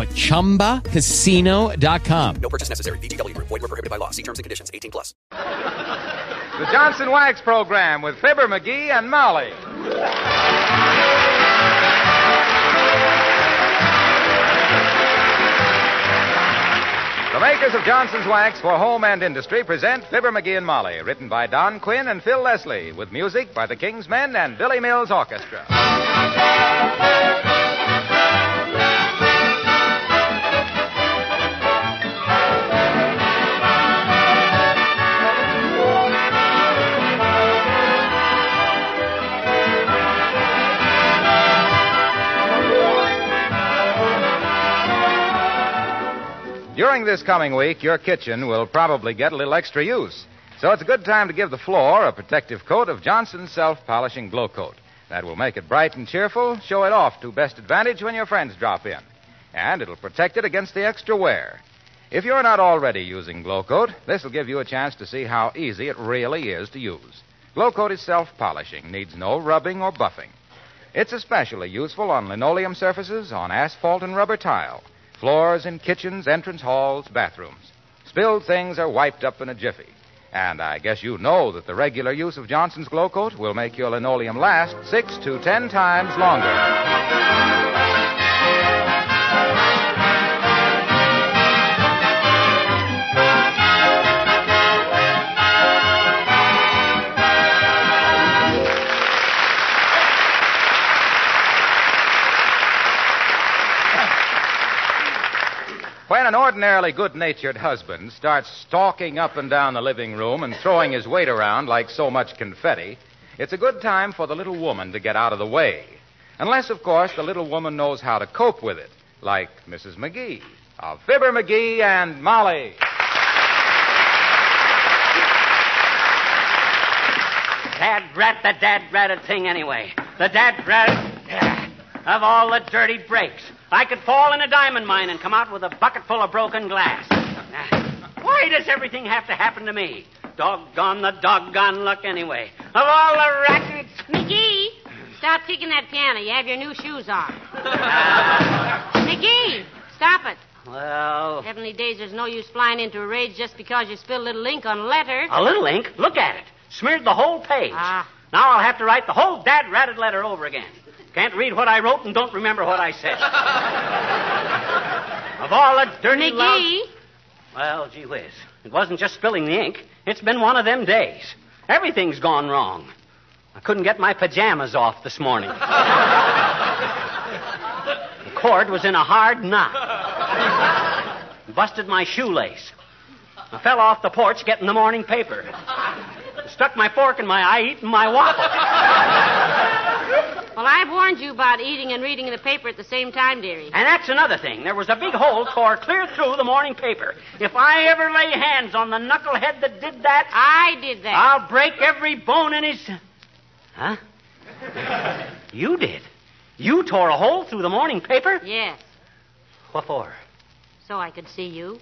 at ChumbaCasino.com. No purchase necessary. VGW group. Void where prohibited by law. See terms and conditions. 18 plus. The Johnson Wax Program with Fibber McGee and Molly. The makers of Johnson's Wax for home and industry present Fibber McGee and Molly, written by Don Quinn and Phil Leslie, with music by the Kingsmen and Billy Mills Orchestra. During this coming week, your kitchen will probably get a little extra use. So it's a good time to give the floor a protective coat of Johnson's Self-Polishing Glow Coat. That will make it bright and cheerful, show it off to best advantage when your friends drop in. And it'll protect it against the extra wear. If you're not already using Glow Coat, this will give you a chance to see how easy it really is to use. Glow Coat is self-polishing, needs no rubbing or buffing. It's especially useful on linoleum surfaces, on asphalt and rubber tile. Floors in kitchens, entrance halls, bathrooms. Spilled things are wiped up in a jiffy. And I guess you know that the regular use of Johnson's Glow Coat will make your linoleum last 6 to 10 times longer. When an ordinarily good-natured husband starts stalking up and down the living room and throwing his weight around like so much confetti, it's a good time for the little woman to get out of the way. Unless, of course, the little woman knows how to cope with it, like Mrs. McGee of Fibber McGee and Molly. Dad rat thing anyway. The dad rat of all the dirty breaks. I could fall in a diamond mine and come out with a bucket full of broken glass. Why does everything have to happen to me? Doggone luck anyway. Of all the rackets... McGee, stop kicking that piano. You have your new shoes on. McGee, stop it. Well... 7 days, there's no use flying into a rage just because you spilled a little ink on a letter. A little ink? Look at it. Smeared the whole page. Now I'll have to write the whole dad-ratted letter over again. Can't read what I wrote and don't remember what I said. Of all the dirty McGee. Well, gee whiz. It wasn't just spilling the ink. It's been one of them days. Everything's gone wrong. I couldn't get my pajamas off this morning. The cord was in a hard knot. Busted my shoelace. I fell off the porch getting the morning paper. Stuck my fork in my eye eating my waffle. Well, I've warned you about eating and reading the paper at the same time, dearie. And that's another thing. There was a big hole tore clear through the morning paper. If I ever lay hands on the knucklehead that did that... I did that. I'll break every bone in his... Huh? You did? You tore a hole through the morning paper? Yes. What for? So I could see you.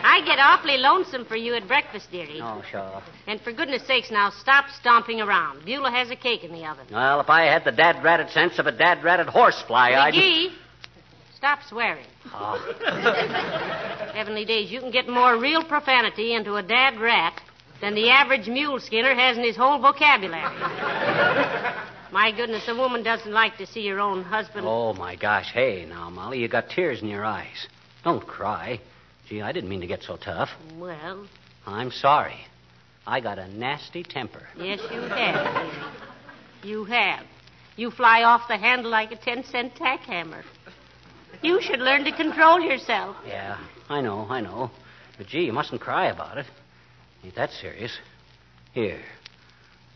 I get awfully lonesome for you at breakfast, dearie. Oh, sure. And for goodness sakes, now, stop stomping around. Beulah has a cake in the oven. Well, if I had the dad-ratted sense of a dad-ratted horsefly, McGee, I'd... McGee, stop swearing. Oh. 7 days, you can get more real profanity into a dad-rat than the average mule skinner has in his whole vocabulary. My goodness, a woman doesn't like to see her own husband... Oh, my gosh. Hey, now, Molly, you got tears in your eyes. Don't cry. Gee, I didn't mean to get so tough. Well? I'm sorry. I got a nasty temper. Yes, you have. You have. You fly off the handle like a 10-cent tack hammer. You should learn to control yourself. Yeah, I know. But, gee, you mustn't cry about it. Ain't that serious. Here,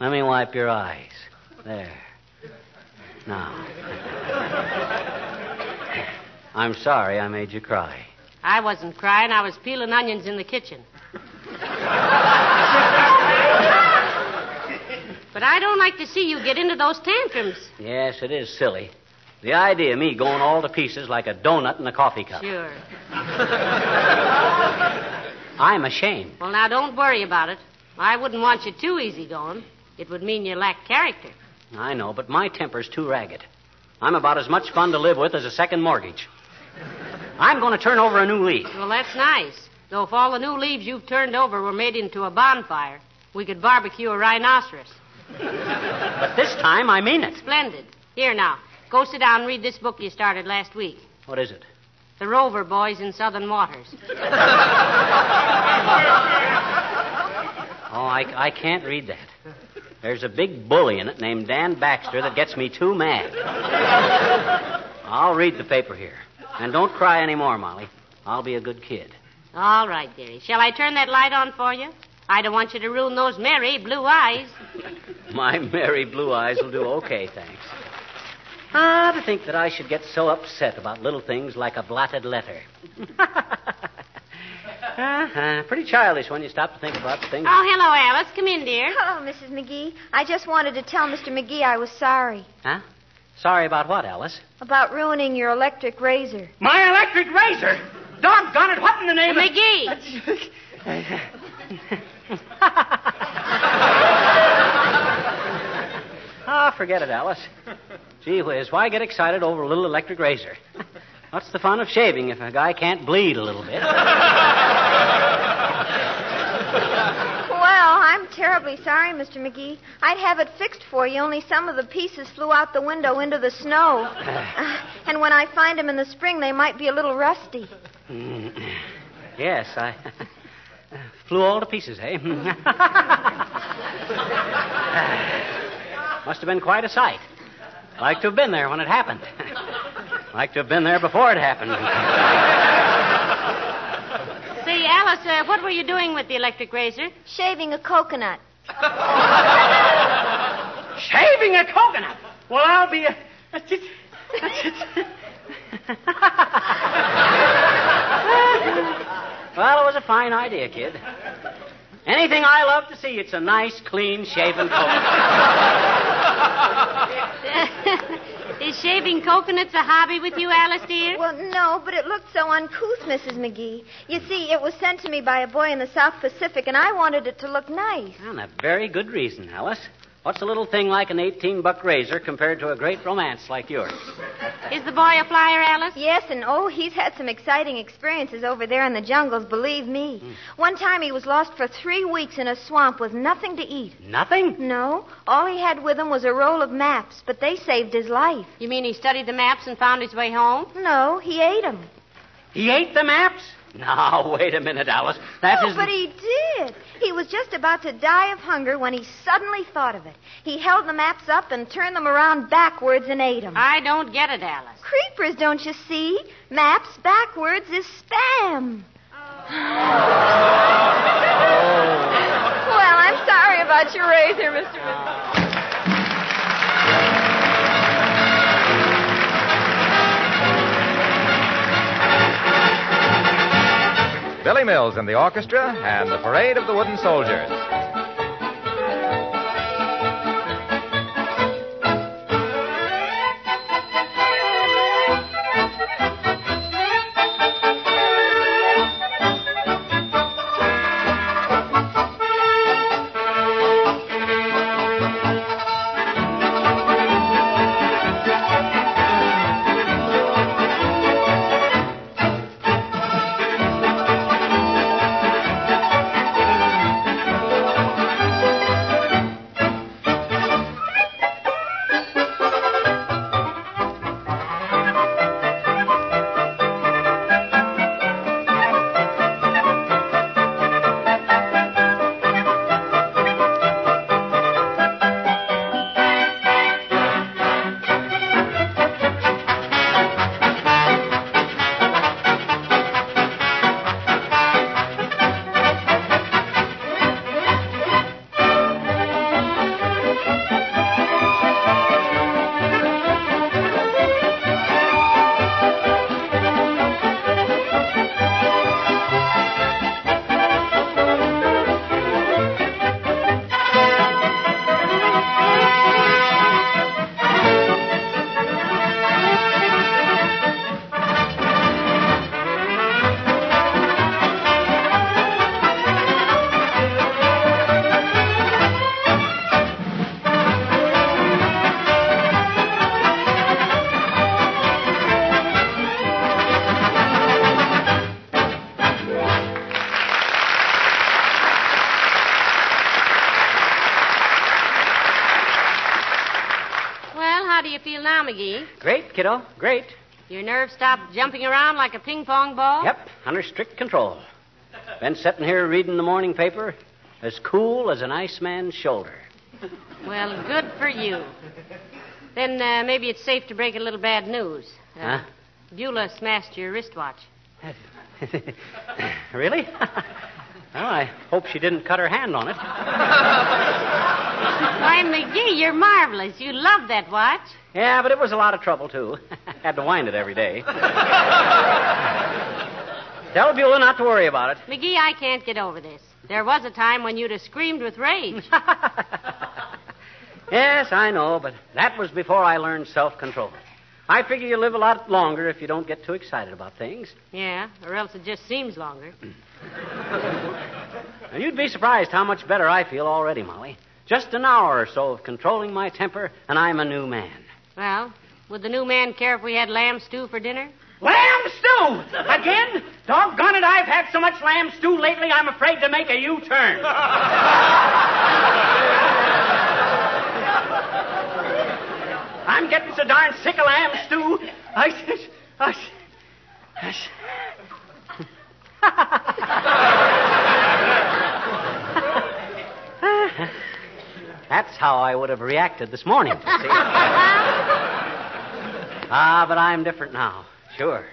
let me wipe your eyes. There. Now. I'm sorry I made you cry. I wasn't crying. I was peeling onions in the kitchen. But I don't like to see you get into those tantrums. Yes, it is silly. The idea of me going all to pieces like a donut in a coffee cup. Sure. I'm ashamed. Well, now, don't worry about it. I wouldn't want you too easy going. It would mean you lack character. I know, but my temper's too ragged. I'm about as much fun to live with as a second mortgage. I'm going to turn over a new leaf. Well, that's nice. Though if all the new leaves you've turned over were made into a bonfire, we could barbecue a rhinoceros. But this time, I mean it. Splendid. Here now, go sit down and read this book you started last week. What is it? The Rover Boys in Southern Waters. I can't read that. There's a big bully in it named Dan Baxter that gets me too mad. I'll read the paper here. And don't cry anymore, Molly. I'll be a good kid. All right, dearie. Shall I turn that light on for you? I don't want you to ruin those merry blue eyes. My merry blue eyes will do okay, thanks. Ah, to think that I should get so upset about little things like a blotted letter. Pretty childish when you stop to think about things. Oh, hello, Alice. Come in, dear. Oh, Mrs. McGee. I just wanted to tell Mr. McGee I was sorry. Huh? Sorry about what, Alice? About ruining your electric razor. My electric razor? Doggone it, what in the name of... McGee! Forget it, Alice. Gee whiz, why get excited over a little electric razor? What's the fun of shaving if a guy can't bleed a little bit? Well, I'm terribly sorry, Mr. McGee. I'd have it fixed for you, only some of the pieces flew out the window into the snow. And when I find them in the spring, they might be a little rusty. Yes, I... flew all to pieces, eh? Must have been quite a sight. Like to have been there when it happened. Like to have been there before it happened. Say, Alice, what were you doing with the electric razor? Shaving a coconut. Shaving a coconut? Well, I'll be a... Well, it was a fine idea, kid. Anything I love to see, it's a nice, clean-shaven coconut. Is shaving coconuts a hobby with you, Alice, dear? Well, no, but it looked so uncouth, Mrs. McGee. You see, it was sent to me by a boy in the South Pacific, and I wanted it to look nice. Well, a very good reason, Alice. What's a little thing like an 18-buck razor compared to a great romance like yours? Is the boy a flyer, Alice? Yes, and oh, he's had some exciting experiences over there in the jungles, believe me. One time he was lost for 3 weeks in a swamp with nothing to eat. Nothing? No. All he had with him was a roll of maps, but they saved his life. You mean he studied the maps and found his way home? No, he ate them. He ate the maps? Now, wait a minute, Alice. But he did. He was just about to die of hunger when he suddenly thought of it. He held the maps up and turned them around backwards and ate them. I don't get it, Alice. Creepers, don't you see? Maps backwards is spam. Well, I'm sorry about your razor, Mr. McGee. Billy Mills and the orchestra and the Parade of the Wooden Soldiers. McGee? Great, kiddo, great. Your nerves stopped jumping around like a ping-pong ball? Yep, under strict control. Been sitting here reading the morning paper, as cool as an iceman's shoulder. Well, good for you. Then maybe it's safe to break a little bad news. Huh? Beulah smashed your wristwatch. Really? Well, I hope she didn't cut her hand on it. Why, McGee, you're marvelous. You love that watch. Yeah, but it was a lot of trouble, too. Had to wind it every day. Tell Beulah not to worry about it. McGee, I can't get over this. There was a time when you'd have screamed with rage. Yes, I know, but that was before I learned self-control. I figure you live a lot longer if you don't get too excited about things. Yeah, or else it just seems longer. Now, you'd be surprised how much better I feel already, Molly. Just an hour or so of controlling my temper, and I'm a new man. Well, would the new man care if we had lamb stew for dinner? Lamb stew! Again? Doggone it, I've had so much lamb stew lately, I'm afraid to make a U-turn. I'm getting so darn sick of lamb stew. That's how I would have reacted this morning. But I'm different now. Sure.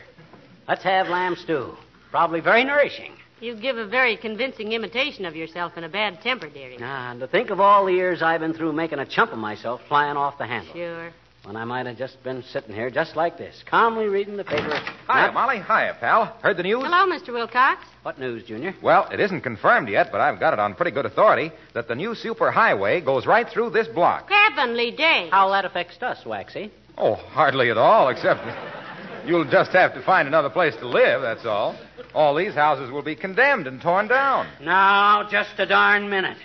Let's have lamb stew. Probably very nourishing. You give a very convincing imitation of yourself in a bad temper, dearie. Ah, and to think of all the years I've been through making a chump of myself flying off the handle. Sure. When I might have just been sitting here just like this, calmly reading the paper. Hiya, Molly. Hiya, pal. Heard the news? Hello, Mr. Wilcox. What news, Junior? Well, it isn't confirmed yet, but I've got it on pretty good authority that the new superhighway goes right through this block. Heavenly day. How'll that affect us, Waxy? Oh, hardly at all, except... You'll just have to find another place to live, that's all. All these houses will be condemned and torn down. Now, just a darn minute.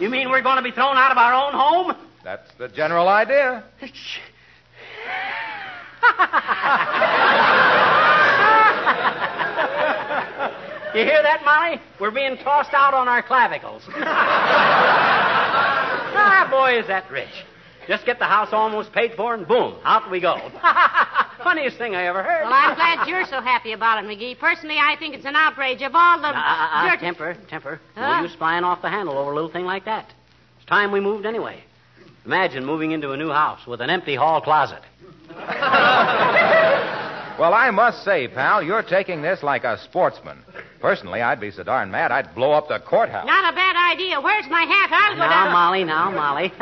You mean we're going to be thrown out of our own home? That's the general idea. You hear that, Molly? We're being tossed out on our clavicles. Ah, boy, is that rich. Just get the house almost paid for and boom, out we go. Funniest thing I ever heard. Well, I'm glad you're so happy about it, McGee. Personally, I think it's an outrage of all the... Temper. Huh? No use flying off the handle over a little thing like that. It's time we moved anyway. Imagine moving into a new house with an empty hall closet. Well, I must say, pal, you're taking this like a sportsman. Personally, I'd be so darn mad I'd blow up the courthouse. Not a bad idea. Where's my hat? I'll go down. Now, Molly.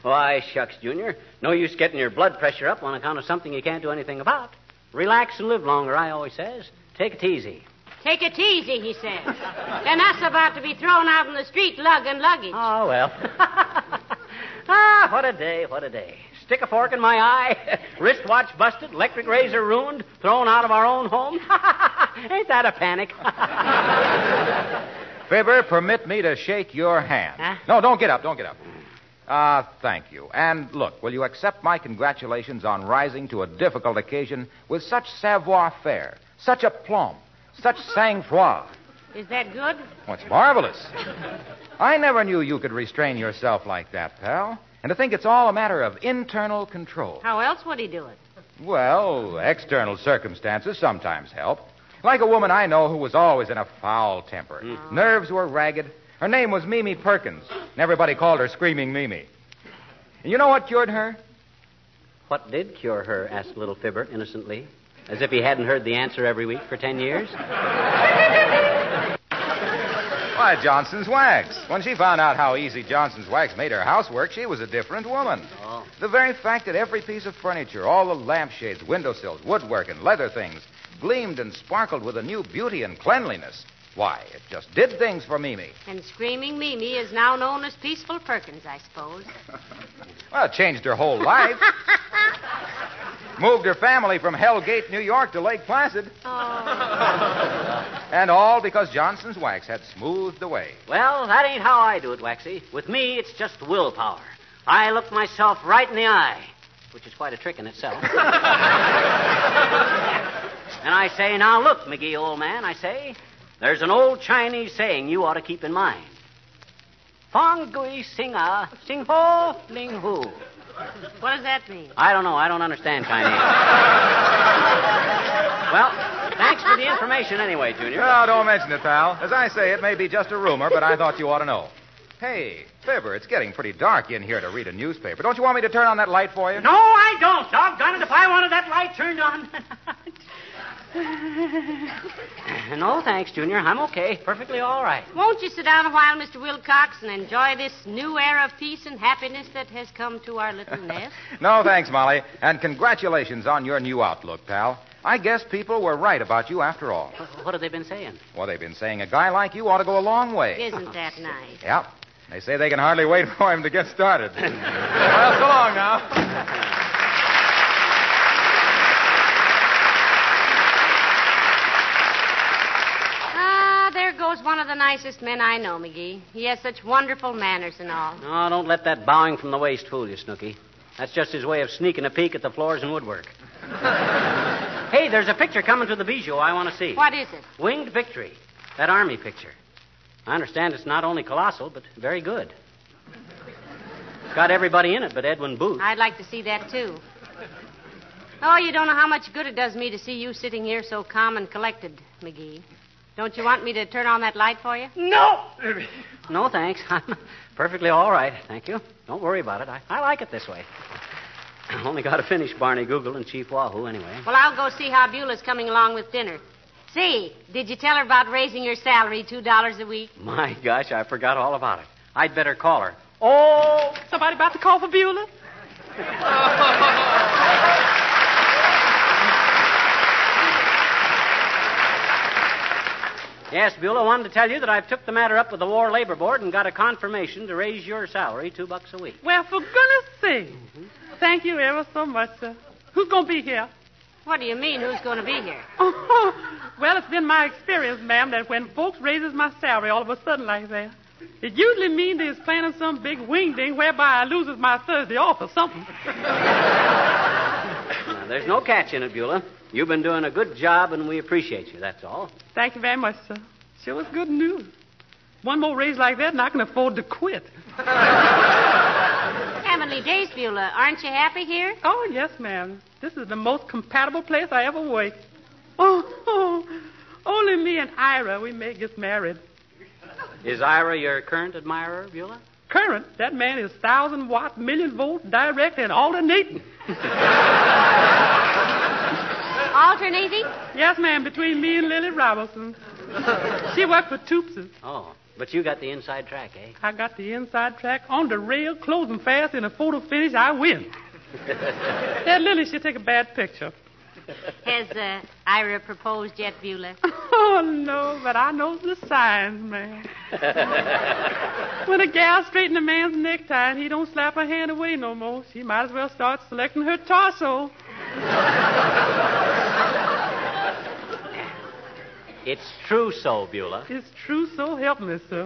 Why, shucks, Junior. No use getting your blood pressure up on account of something you can't do anything about. Relax and live longer, I always says. Take it easy. Take it easy, he says. Then us about to be thrown out in the street lug and luggage. Oh, well. What a day, what a day. Stick a fork in my eye, wristwatch busted, electric razor ruined, thrown out of our own home. Ain't that a panic? Fibber, permit me to shake your hand. Huh? No, don't get up. Thank you. And look, will you accept my congratulations on rising to a difficult occasion with such savoir-faire, such aplomb, such sang-froid? Is that good? Well, it's marvelous. I never knew you could restrain yourself like that, pal. And to think it's all a matter of internal control. How else would he do it? Well, external circumstances sometimes help. Like a woman I know who was always in a foul temper. Mm. Nerves were ragged. Her name was Mimi Perkins, and everybody called her Screaming Mimi. And you know what cured her? What did cure her, asked little Fibber innocently, as if he hadn't heard the answer every week for 10 years. Why, Johnson's Wax. When she found out how easy Johnson's Wax made her housework, she was a different woman. Oh. The very fact that every piece of furniture, all the lampshades, windowsills, woodwork, and leather things gleamed and sparkled with a new beauty and cleanliness. Why, it just did things for Mimi. And Screaming Mimi is now known as Peaceful Perkins, I suppose. Well, it changed her whole life. Moved her family from Hell Gate, New York, to Lake Placid. Oh. And all because Johnson's Wax had smoothed the way. Well, that ain't how I do it, Waxy. With me, it's just willpower. I look myself right in the eye, which is quite a trick in itself. And I say, now look, McGee, old man, I say, there's an old Chinese saying you ought to keep in mind. Fong Gui Singa, Sing Ho, Fling Hu. What does that mean? I don't know. I don't understand Chinese. Well, thanks for the information anyway, Junior. Oh, don't mention it, pal. As I say, it may be just a rumor, but I thought you ought to know. Hey, Fibber, it's getting pretty dark in here to read a newspaper. Don't you want me to turn on that light for you? No, I don't. Doggone it, if I wanted that light turned on. No, thanks, Junior. I'm okay. Perfectly all right. Won't you sit down a while, Mr. Wilcox, and enjoy this new air of peace and happiness that has come to our little nest? No, thanks, Molly. And congratulations on your new outlook, pal. I guess people were right about you after all. What have they been saying? Well, they've been saying a guy like you ought to go a long way. Isn't that nice? Yep. They say they can hardly wait for him to get started. Well, so long now. One of the nicest men I know, McGee. He has such wonderful manners and all. No, don't let that bowing from the waist fool you, Snooky. That's just his way of sneaking a peek at the floors and woodwork. Hey, there's a picture coming to the Bijou I want to see. What is it? Winged Victory. That army picture. I understand it's not only colossal, but very good. It's got everybody in it but Edwin Booth. I'd like to see that, too. Oh, you don't know how much good it does me to see you sitting here so calm and collected, McGee. Don't you want me to turn on that light for you? No! No, thanks. I'm perfectly all right, thank you. Don't worry about it. I like it this way. I've only got to finish Barney Google and Chief Wahoo anyway. Well, I'll go see how Beulah's coming along with dinner. Say, did you tell her about raising your salary $2 a week? My gosh, I forgot all about it. I'd better call her. Oh, somebody about to call for Beulah? Yes, Beulah, wanted to tell you that I've took the matter up with the War Labor Board and got a confirmation to raise your salary $2 a week. Well, for goodness sake. Mm-hmm. Thank you ever so much, sir. Who's going to be here? What do you mean, who's going to be here? Oh, well, it's been my experience, ma'am, that when folks raises my salary all of a sudden like that, it usually means they're planning some big wingding whereby I loses my Thursday off or something. Now, there's no catch in it, Beulah. You've been doing a good job, and we appreciate you, that's all. Thank you very much, sir. Sure was good news. One more raise like that, and I can afford to quit. Heavenly days, Beulah. Aren't you happy here? Oh, yes, ma'am. This is the most compatible place I ever worked. Oh, only me and Ira, we may get married. Is Ira your current admirer, Beulah? Current? That man is 1,000-watt, million-volt, direct, and alternating. Alternating? Yes, ma'am, between me and Lily Robinson. She worked for Toopsies. Oh, but you got the inside track, eh? I got the inside track on the rail, closing fast, in a photo finish, I win. That Lily should take a bad picture. Has Ira proposed yet, Beulah? Oh, no, but I know the signs, ma'am. When a gal straighten a man's necktie and he don't slap her hand away no more, she might as well start selecting her torso. It's true so, Beulah. It's true so, help me, sir.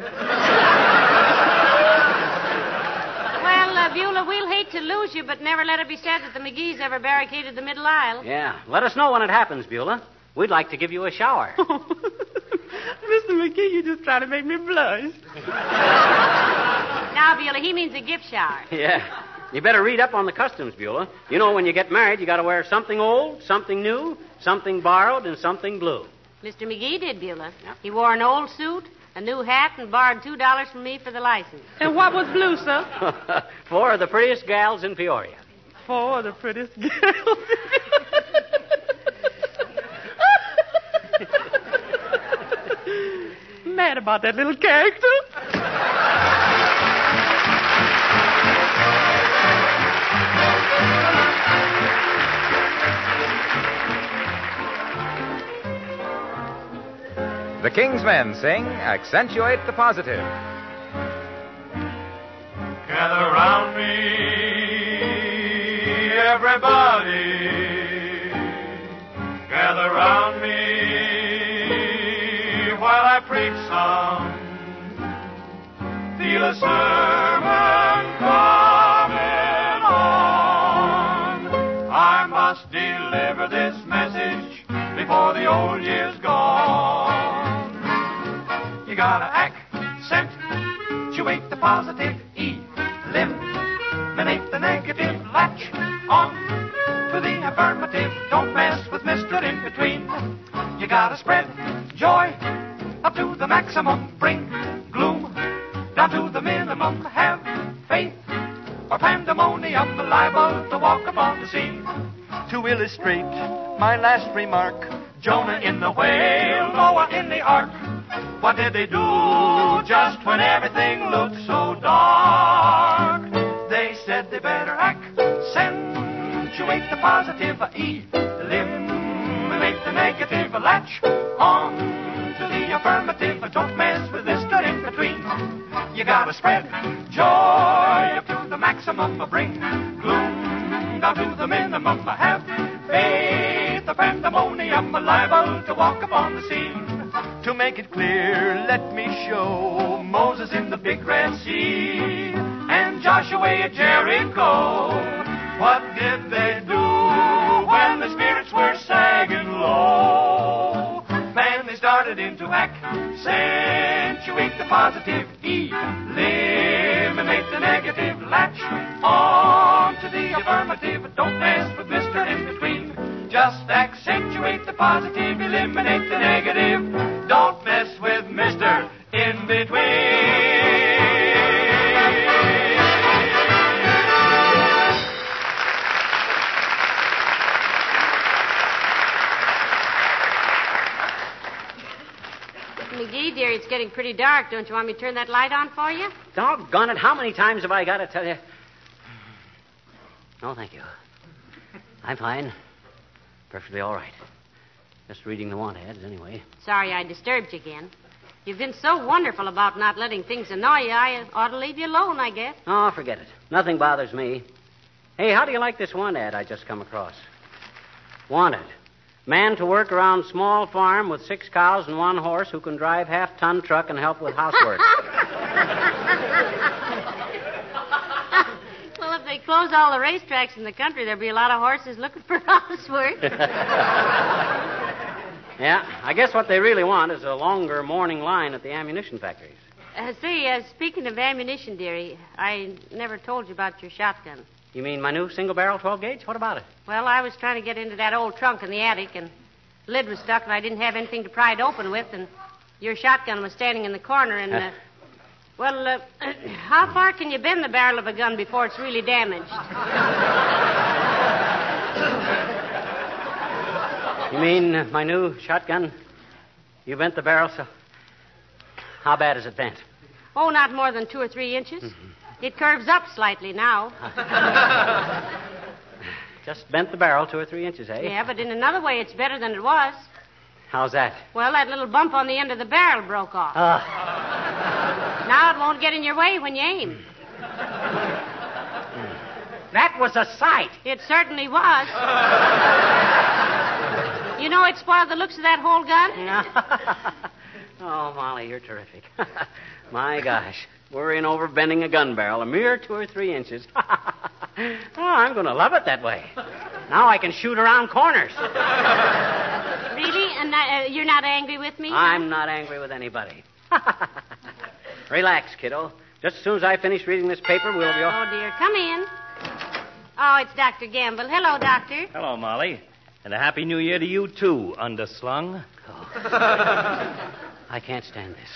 Well, Beulah, we'll hate to lose you, but never let it be said that the McGees ever barricaded the middle aisle. Yeah, let us know when it happens, Beulah. We'd like to give you a shower. Oh. Mr. McGee, you just try to make me blush. Now, Beulah, he means a gift shower. Yeah. You better read up on the customs, Beulah. You know, when you get married, you got to wear something old, something new, something borrowed, and something blue. Mr. McGee did, Beulah. Yep. He wore an old suit, a new hat, and borrowed $2 from me for the license. And what was blue, sir? Four of the prettiest gals in Peoria. Four of the prettiest gals in Peoria. Mad about that little character. The Kingsmen sing, Accentuate the Positive. Gather round me, everybody. Gather round me while I preach some. Feel a sermon coming on. I must deliver this message before the old year's gone. You gotta accentuate Perpetuate the positive, eliminate the negative, latch on to the affirmative. Don't mess with Mr. In Between. You gotta spread joy up to the maximum, bring gloom down to the minimum. Have faith or pandemonium, liable to walk upon the scene. To illustrate my last remark, Jonah in the whale, Noah in the ark. What did they do just when everything looked so dark? They said they better accentuate the positive, eliminate the negative, latch on to the affirmative. Don't mess with this stuff in between. You gotta spread joy up to the maximum, bring gloom down to the minimum. Have faith, the pandemonium, liable to walk upon the scene. To make it clear, let me show Moses in the big Red Sea and Joshua at Jericho. What did they do when the spirits were sagging low? Man, they started into accentuate the positive, eliminate the negative, latch on to the affirmative. Don't mess with Mr. In Between. Just accentuate the positive, eliminate the negative. Don't mess with Mr. In Between. McGee, dear, it's getting pretty dark. Don't you want me to turn that light on for you? Doggone it. How many times have I got to tell you? No, thank you. I'm fine. Perfectly all right. Just reading the want ads, anyway. Sorry I disturbed you again. You've been so wonderful about not letting things annoy you, I ought to leave you alone, I guess. Oh, forget it. Nothing bothers me. Hey, how do you like this want ad I just come across? Wanted. Man to work around small farm with 6 cows and 1 horse who can drive half-ton truck and help with housework. Well, if they close all the racetracks in the country, there'll be a lot of horses looking for housework. Yeah, I guess what they really want is a longer morning line at the ammunition factories. Speaking of ammunition, dearie, I never told you about your shotgun. You mean my new single-barrel 12-gauge? What about it? Well, I was trying to get into that old trunk in the attic, and the lid was stuck, and I didn't have anything to pry it open with, and your shotgun was standing in the corner, and, how far can you bend the barrel of a gun before it's really damaged? You mean my new shotgun? You bent the barrel, so... How bad is it bent? Oh, not more than 2 or 3 inches. Mm-hmm. It curves up slightly now. Just bent the barrel 2 or 3 inches, eh? Yeah, but in another way, it's better than it was. How's that? Well, that little bump on the end of the barrel broke off. Now it won't get in your way when you aim. That was a sight. It certainly was. You know it spoiled the looks of that whole gun? Oh, Molly, you're terrific. My gosh. Worrying over bending a gun barrel, a mere 2 or 3 inches. Oh, I'm going to love it that way. Now I can shoot around corners. Really? And you're not angry with me? I'm not angry with anybody. Relax, kiddo. Just as soon as I finish reading this paper, we'll be... Oh, dear. Come in. Oh, it's Dr. Gamble. Hello, Doctor. Hello, Molly. And a happy new year to you, too, underslung. Oh. I can't stand this.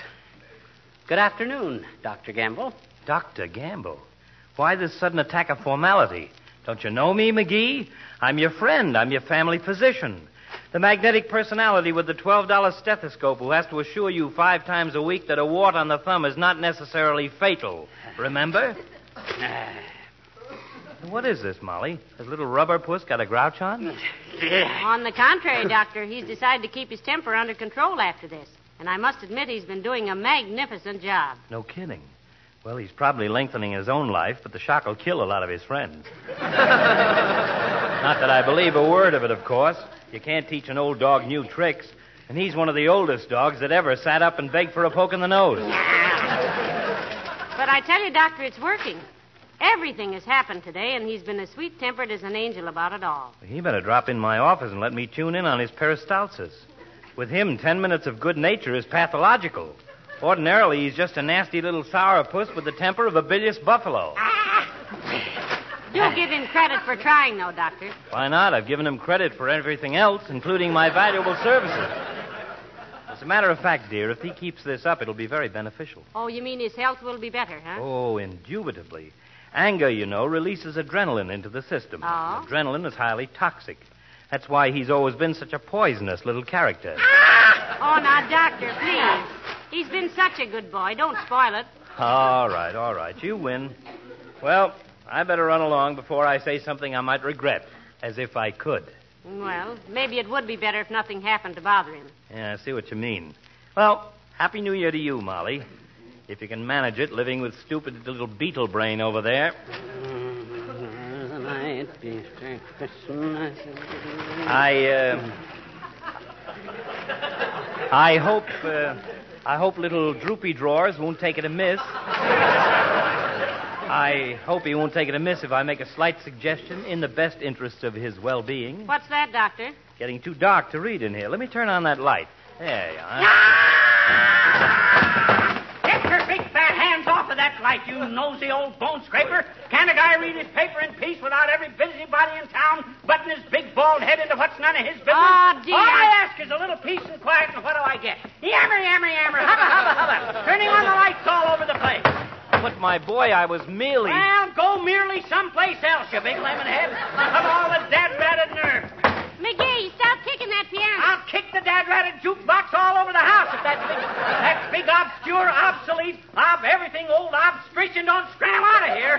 Good afternoon, Dr. Gamble. Dr. Gamble? Why this sudden attack of formality? Don't you know me, McGee? I'm your friend. I'm your family physician. The magnetic personality with the $12 stethoscope who has to assure you 5 times a week that a wart on the thumb is not necessarily fatal. Remember? What is this, Molly? Has little rubber puss got a grouch on? On the contrary, Doctor, he's decided to keep his temper under control after this. And I must admit he's been doing a magnificent job. No kidding. Well, he's probably lengthening his own life, but the shock will kill a lot of his friends. Not that I believe a word of it, of course. You can't teach an old dog new tricks. And he's one of the oldest dogs that ever sat up and begged for a poke in the nose. But I tell you, Doctor, it's working. Everything has happened today, and he's been as sweet-tempered as an angel about it all. He better drop in my office and let me tune in on his peristalsis. With him, 10 minutes of good nature is pathological. Ordinarily, he's just a nasty little sourpuss with the temper of a bilious buffalo. Do give him credit for trying, though, Doctor. Why not? I've given him credit for everything else, including my valuable services. As a matter of fact, dear, if he keeps this up, it'll be very beneficial. Oh, you mean his health will be better, huh? Oh, indubitably. Anger, you know, releases adrenaline into the system. Oh. Adrenaline is highly toxic. That's why he's always been such a poisonous little character. Ah! Oh, now, Doctor, please. He's been such a good boy. Don't spoil it. All right. You win. Well, I better run along before I say something I might regret, as if I could. Well, maybe it would be better if nothing happened to bother him. Yeah, I see what you mean. Well, Happy New Year to you, Molly. If you can manage it, living with stupid little beetle brain over there. I hope little droopy drawers won't take it amiss. I hope he won't take it amiss if I make a slight suggestion in the best interests of his well-being. What's that, Doctor? Getting too dark to read in here. Let me turn on that light. There you are. Ah! Get your big fat hands off of that light, you nosy old bone scraper. Can't a guy read his paper in peace without every busybody in town butting his big bald head into what's none of his business? Oh, dear. All I ask is a little peace and quiet, and what do I get? Yammer, yammer, yammer, hubba, hubba, hubba. Turning on the lights all over the place. But, my boy, I was merely... Well, go merely someplace else, you big lemonhead. Of all the dad-ratted nerve. McGee, stop kicking that piano. I'll kick the dad-ratted jukebox all over the house if that big obscure, obsolete, everything old obstruction don't scram out of here.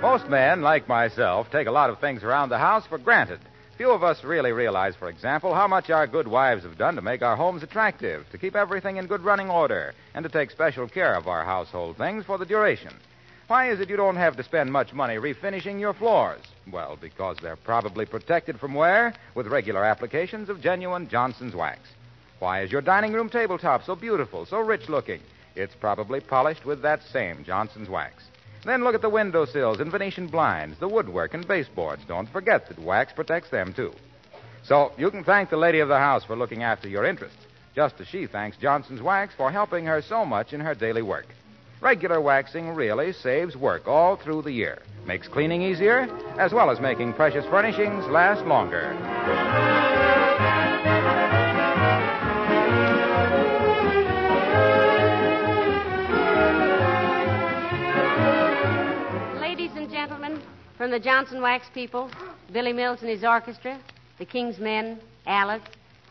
Most men, like myself, take a lot of things around the house for granted. Few of us really realize, for example, how much our good wives have done to make our homes attractive, to keep everything in good running order, and to take special care of our household things for the duration. Why is it you don't have to spend much money refinishing your floors? Well, because they're probably protected from wear with regular applications of genuine Johnson's Wax. Why is your dining room tabletop so beautiful, so rich-looking? It's probably polished with that same Johnson's Wax. Then look at the windowsills and Venetian blinds, the woodwork and baseboards. Don't forget that wax protects them, too. So you can thank the lady of the house for looking after your interests, just as she thanks Johnson's Wax for helping her so much in her daily work. Regular waxing really saves work all through the year, makes cleaning easier, as well as making precious furnishings last longer. From the Johnson Wax people, Billy Mills and his orchestra, the Kingsmen, Alice,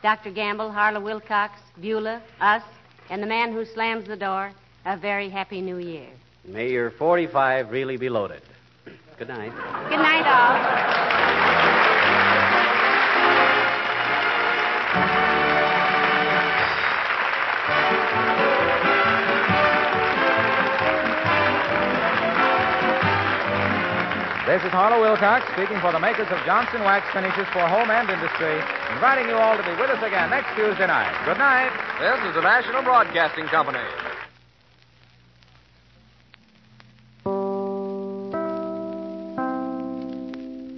Dr. Gamble, Harlow Wilcox, Beulah, us, and the man who slams the door, a very happy New Year. May your 45 really be loaded. Good night. Good night, all. This is Harlow Wilcox speaking for the makers of Johnson Wax Finishes for Home and Industry, inviting you all to be with us again next Tuesday night. Good night. This is the National Broadcasting Company.